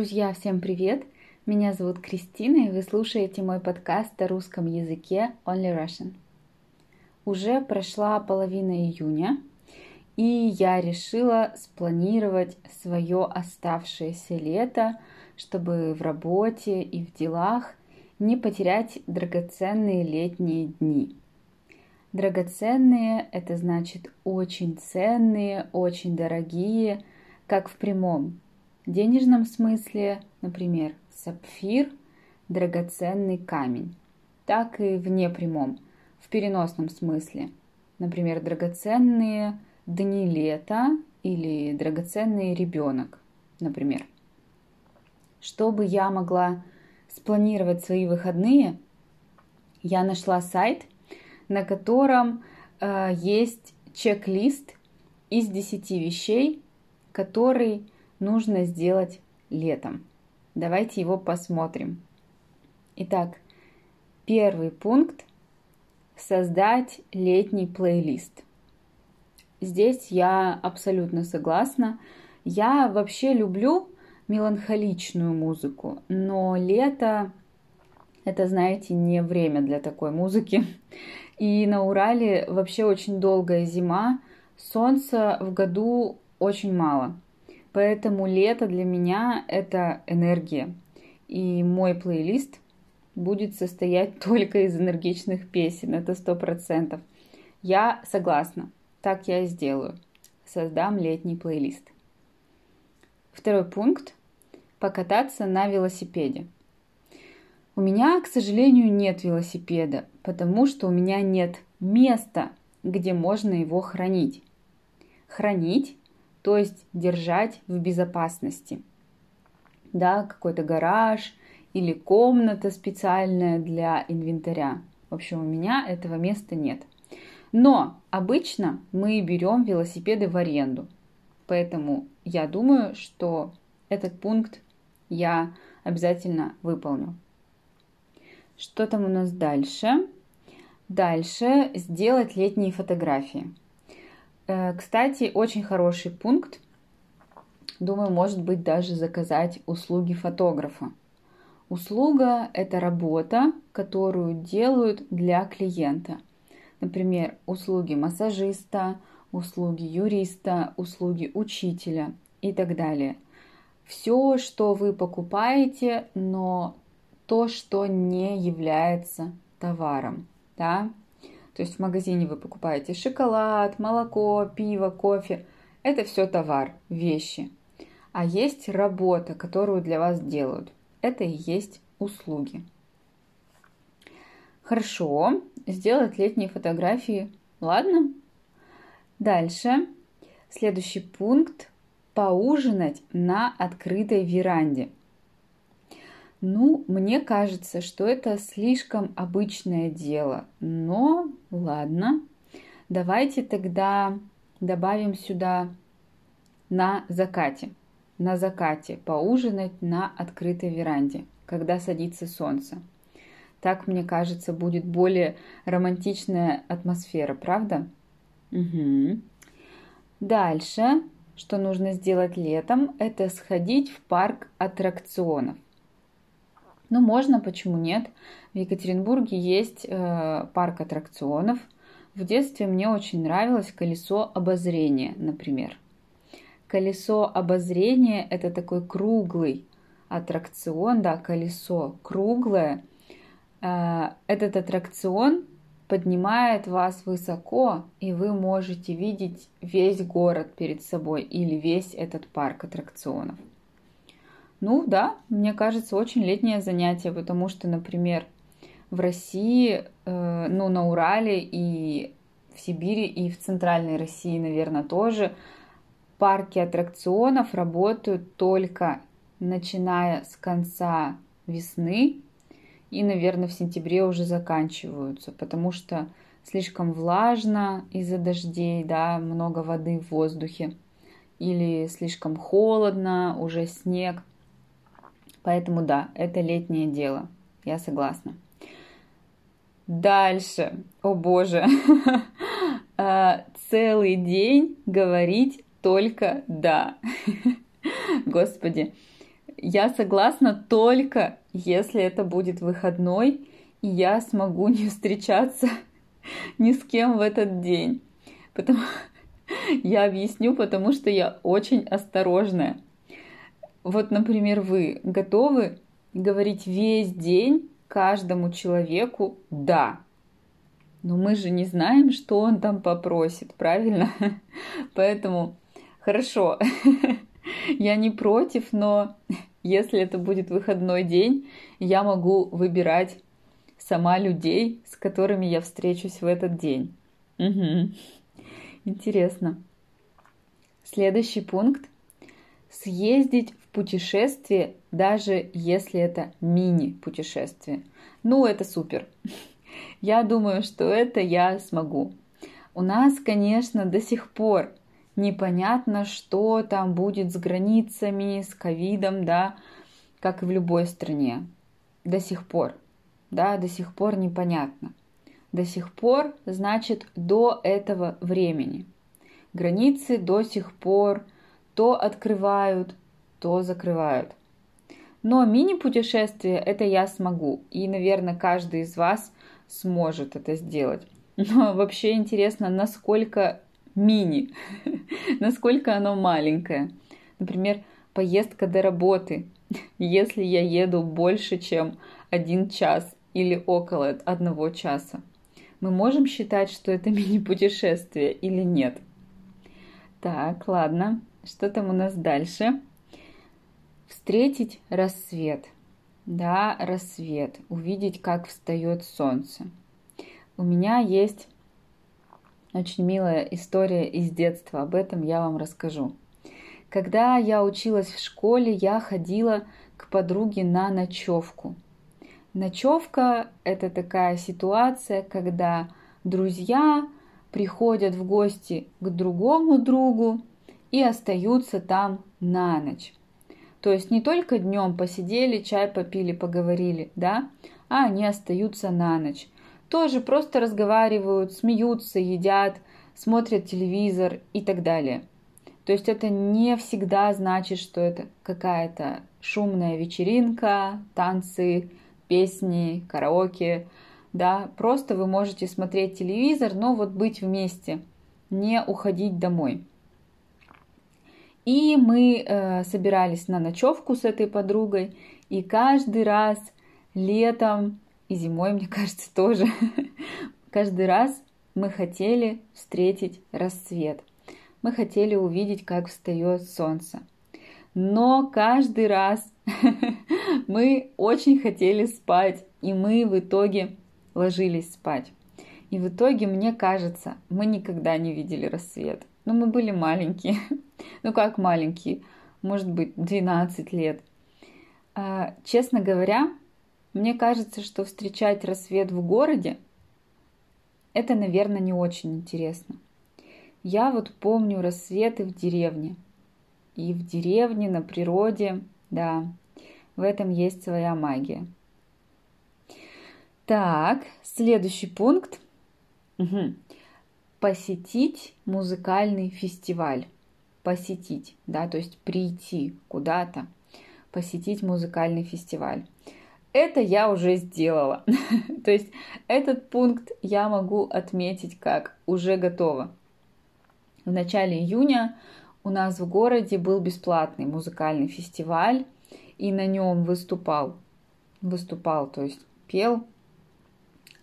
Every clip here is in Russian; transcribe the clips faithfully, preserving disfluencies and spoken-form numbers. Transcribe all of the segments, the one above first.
Друзья, всем привет! Меня зовут Кристина, и вы слушаете мой подкаст о русском языке Only Russian. Уже прошла половина июня, и я решила спланировать свое оставшееся лето, чтобы в работе и в делах не потерять драгоценные летние дни. Драгоценные — это значит очень ценные, очень дорогие, как в прямом денежном смысле, например, сапфир – драгоценный камень, так и в непрямом, в переносном смысле, например, драгоценные дни лета или драгоценный ребенок, например. Чтобы я могла спланировать свои выходные, я нашла сайт, на котором э, есть чек-лист из десяти вещей, который нужно сделать летом. Давайте его посмотрим. Итак, первый пункт – создать летний плейлист. Здесь я абсолютно согласна. Я вообще люблю меланхоличную музыку, но лето – это, знаете, не время для такой музыки. И на Урале вообще очень долгая зима, солнца в году очень мало. Поэтому лето для меня – это энергия, и мой плейлист будет состоять только из энергичных песен, это сто процентов. Я согласна, так я и сделаю, создам летний плейлист. Второй пункт – покататься на велосипеде. У меня, к сожалению, нет велосипеда, потому что у меня нет места, где можно его хранить. Хранить – то есть держать в безопасности. Да, какой-то гараж или комната специальная для инвентаря. В общем, у меня этого места нет. Но обычно мы берем велосипеды в аренду. Поэтому я думаю, что этот пункт я обязательно выполню. Что там у нас дальше? Дальше сделать летние фотографии. Кстати, очень хороший пункт. Думаю, может быть, даже заказать услуги фотографа. Услуга – это работа, которую делают для клиента. Например, услуги массажиста, услуги юриста, услуги учителя и так далее. Все, что вы покупаете, но то, что не является товаром, да? То есть в магазине вы покупаете шоколад, молоко, пиво, кофе. Это все товар, вещи. А есть работа, которую для вас делают. Это и есть услуги. Хорошо, сделать летние фотографии. Ладно. Дальше. Следующий пункт. Поужинать на открытой веранде. Ну, мне кажется, что это слишком обычное дело, но ладно, давайте тогда добавим сюда на закате. На закате поужинать на открытой веранде, когда садится солнце. Так, мне кажется, будет более романтичная атмосфера, правда? Угу. Дальше, что нужно сделать летом, это сходить в парк аттракционов. Ну, можно, почему нет? В Екатеринбурге есть э, парк аттракционов. В детстве мне очень нравилось колесо обозрения, например. Колесо обозрения – это такой круглый аттракцион, да, колесо круглое. Э, этот аттракцион поднимает вас высоко, и вы можете видеть весь город перед собой или весь этот парк аттракционов. Ну да, мне кажется, очень летнее занятие, потому что, например, в России, э, ну, на Урале и в Сибири, и в Центральной России, наверное, тоже парки аттракционов работают только начиная с конца весны и, наверное, в сентябре уже заканчиваются, потому что слишком влажно из-за дождей, да, много воды в воздухе, или слишком холодно, уже снег. Поэтому да, это летнее дело, я согласна. Дальше, о боже, целый день говорить только «да». Господи, я согласна только, если это будет выходной, и я смогу не встречаться ни с кем в этот день. Потому... Я объясню, потому что я очень осторожная. Вот, например, вы готовы говорить весь день каждому человеку «да». Но мы же не знаем, что он там попросит, правильно? Поэтому хорошо, я не против, но если это будет выходной день, я могу выбирать сама людей, с которыми я встречусь в этот день. Угу. Интересно. Следующий пункт. Съездить в путешествие, даже если это мини-путешествие. Ну, это супер. Я думаю, что это я смогу. У нас, конечно, до сих пор непонятно, что там будет с границами, с ковидом, да, как и в любой стране. До сих пор, да, до сих пор непонятно. До сих пор, значит, до этого времени. Границы до сих пор то открывают, то закрывают. Но мини-путешествие это я смогу. И, наверное, каждый из вас сможет это сделать. Но вообще интересно, насколько мини, насколько оно маленькое. Например, поездка до работы, если я еду больше, чем один час или около одного часа. Мы можем считать, что это мини-путешествие или нет? Так, ладно. Что там у нас дальше? Встретить рассвет. Да, рассвет. Увидеть, как встает солнце. У меня есть очень милая история из детства. Об этом я вам расскажу. Когда я училась в школе, я ходила к подруге на ночевку. Ночевка – это такая ситуация, когда друзья приходят в гости к другому другу и остаются там на ночь. То есть не только днем посидели, чай попили, поговорили, да, а они остаются на ночь. Тоже просто разговаривают, смеются, едят, смотрят телевизор и так далее. То есть это не всегда значит, что это какая-то шумная вечеринка, танцы, песни, караоке, да, просто вы можете смотреть телевизор, но вот быть вместе, не уходить домой. И мы э, собирались на ночевку с этой подругой, и каждый раз летом, и зимой, мне кажется, тоже, каждый раз мы хотели встретить рассвет, мы хотели увидеть, как встает солнце. Но каждый раз мы очень хотели спать, и мы в итоге ложились спать. И в итоге, мне кажется, мы никогда не видели рассвет. Но мы были маленькие. Ну как маленькие? Может быть, двенадцать лет. А, честно говоря, мне кажется, что встречать рассвет в городе, это, наверное, не очень интересно. Я вот помню рассветы в деревне. И в деревне, на природе, да, в этом есть своя магия. Так, следующий пункт. Угу. Посетить музыкальный фестиваль. Посетить, да, то есть прийти куда-то, посетить музыкальный фестиваль. Это я уже сделала. То есть этот пункт я могу отметить как уже готово. В начале июня у нас в городе был бесплатный музыкальный фестиваль, и на нем выступал, выступал, то есть пел,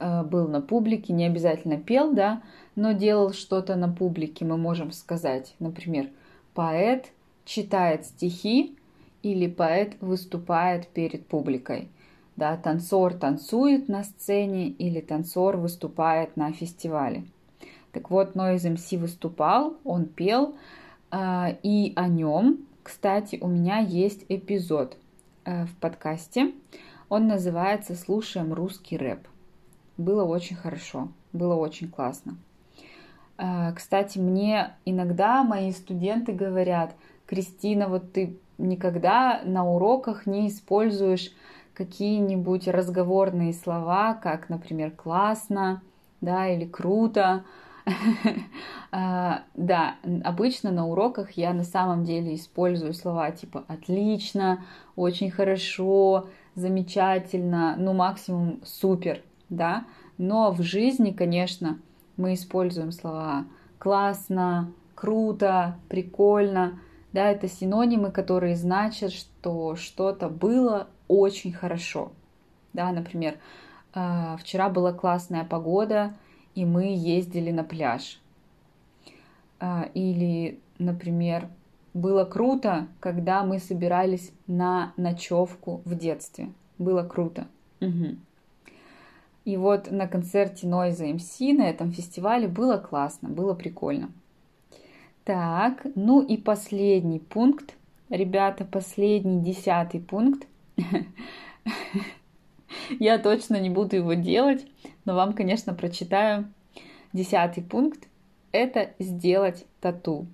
был на публике, не обязательно пел, да, но делал что-то на публике, мы можем сказать, например, поэт читает стихи или поэт выступает перед публикой, да, танцор танцует на сцене или танцор выступает на фестивале. Так вот, Noize эм си выступал, он пел. И о нем, кстати, у меня есть эпизод в подкасте. Он называется «Слушаем русский рэп». Было очень хорошо, было очень классно. Кстати, мне иногда мои студенты говорят: «Кристина, вот ты никогда на уроках не используешь какие-нибудь разговорные слова, как, например, «классно», да, или «круто». Да, обычно на уроках я на самом деле использую слова типа «отлично», «очень хорошо», «замечательно», ну максимум «супер», да. Но в жизни, конечно, мы используем слова «классно», «круто», «прикольно». Да, это синонимы, которые значат, что что-то было очень хорошо. Да, например, вчера была классная погода, и мы ездили на пляж. Или, например, было круто, когда мы собирались на ночевку в детстве. Было круто. Угу. И вот на концерте Noize эм си на этом фестивале было классно, было прикольно. Так, ну и последний пункт, ребята, последний десятый пункт. Я точно не буду его делать, но вам, конечно, прочитаю. Десятый пункт – это сделать тату.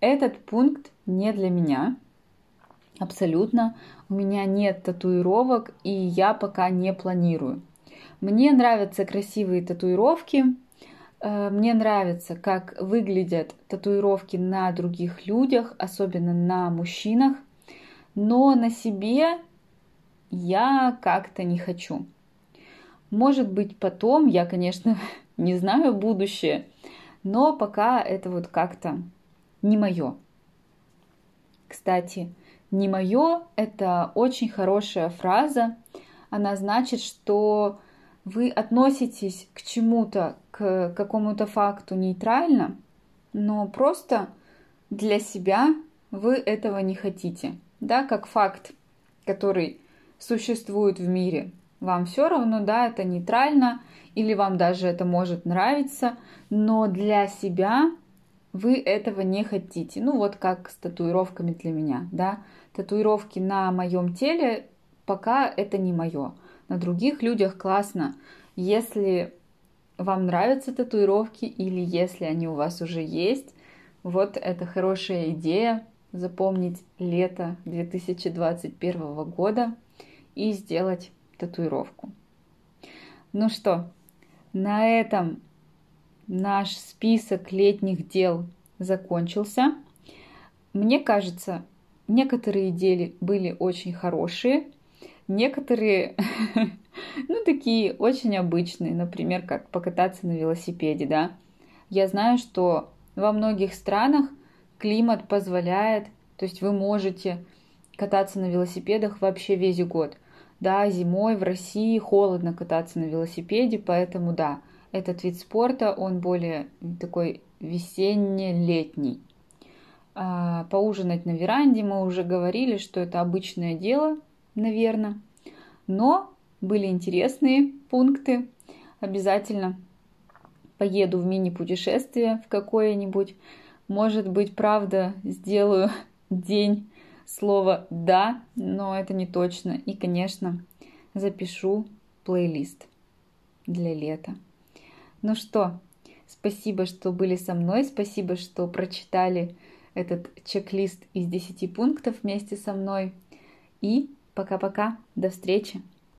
Этот пункт не для меня, абсолютно. У меня нет татуировок, и я пока не планирую. Мне нравятся красивые татуировки. Мне нравится, как выглядят татуировки на других людях, особенно на мужчинах, но на себе я как-то не хочу. Может быть, потом, я, конечно, не знаю будущее, но пока это вот как-то не мое. Кстати, «не мое» — это очень хорошая фраза. Она значит, что вы относитесь к чему-то, к какому-то факту нейтрально, но просто для себя вы этого не хотите. Да, как факт, который существует в мире. Вам все равно, да, это нейтрально, или вам даже это может нравиться, но для себя вы этого не хотите. Ну вот как с татуировками для меня, да. Татуировки на моем теле пока это не мое. На других людях классно. Если вам нравятся татуировки или если они у вас уже есть, вот это хорошая идея запомнить лето две тысячи двадцать первого года и сделать татуировку. Ну что, на этом наш список летних дел закончился. Мне кажется, некоторые дела были очень хорошие, некоторые, ну, такие очень обычные, например, как покататься на велосипеде, да. Я знаю, что во многих странах климат позволяет, то есть вы можете кататься на велосипедах вообще весь год. Да, зимой в России холодно кататься на велосипеде, поэтому да, этот вид спорта, он более такой весенне-летний. А поужинать на веранде мы уже говорили, что это обычное дело, наверное. Но были интересные пункты. Обязательно поеду в мини-путешествие в какое-нибудь. Может быть, правда, сделаю день слово «да», но это не точно. И, конечно, запишу плейлист для лета. Ну что, спасибо, что были со мной. Спасибо, что прочитали этот чек-лист из десяти пунктов вместе со мной. И пока-пока. До встречи.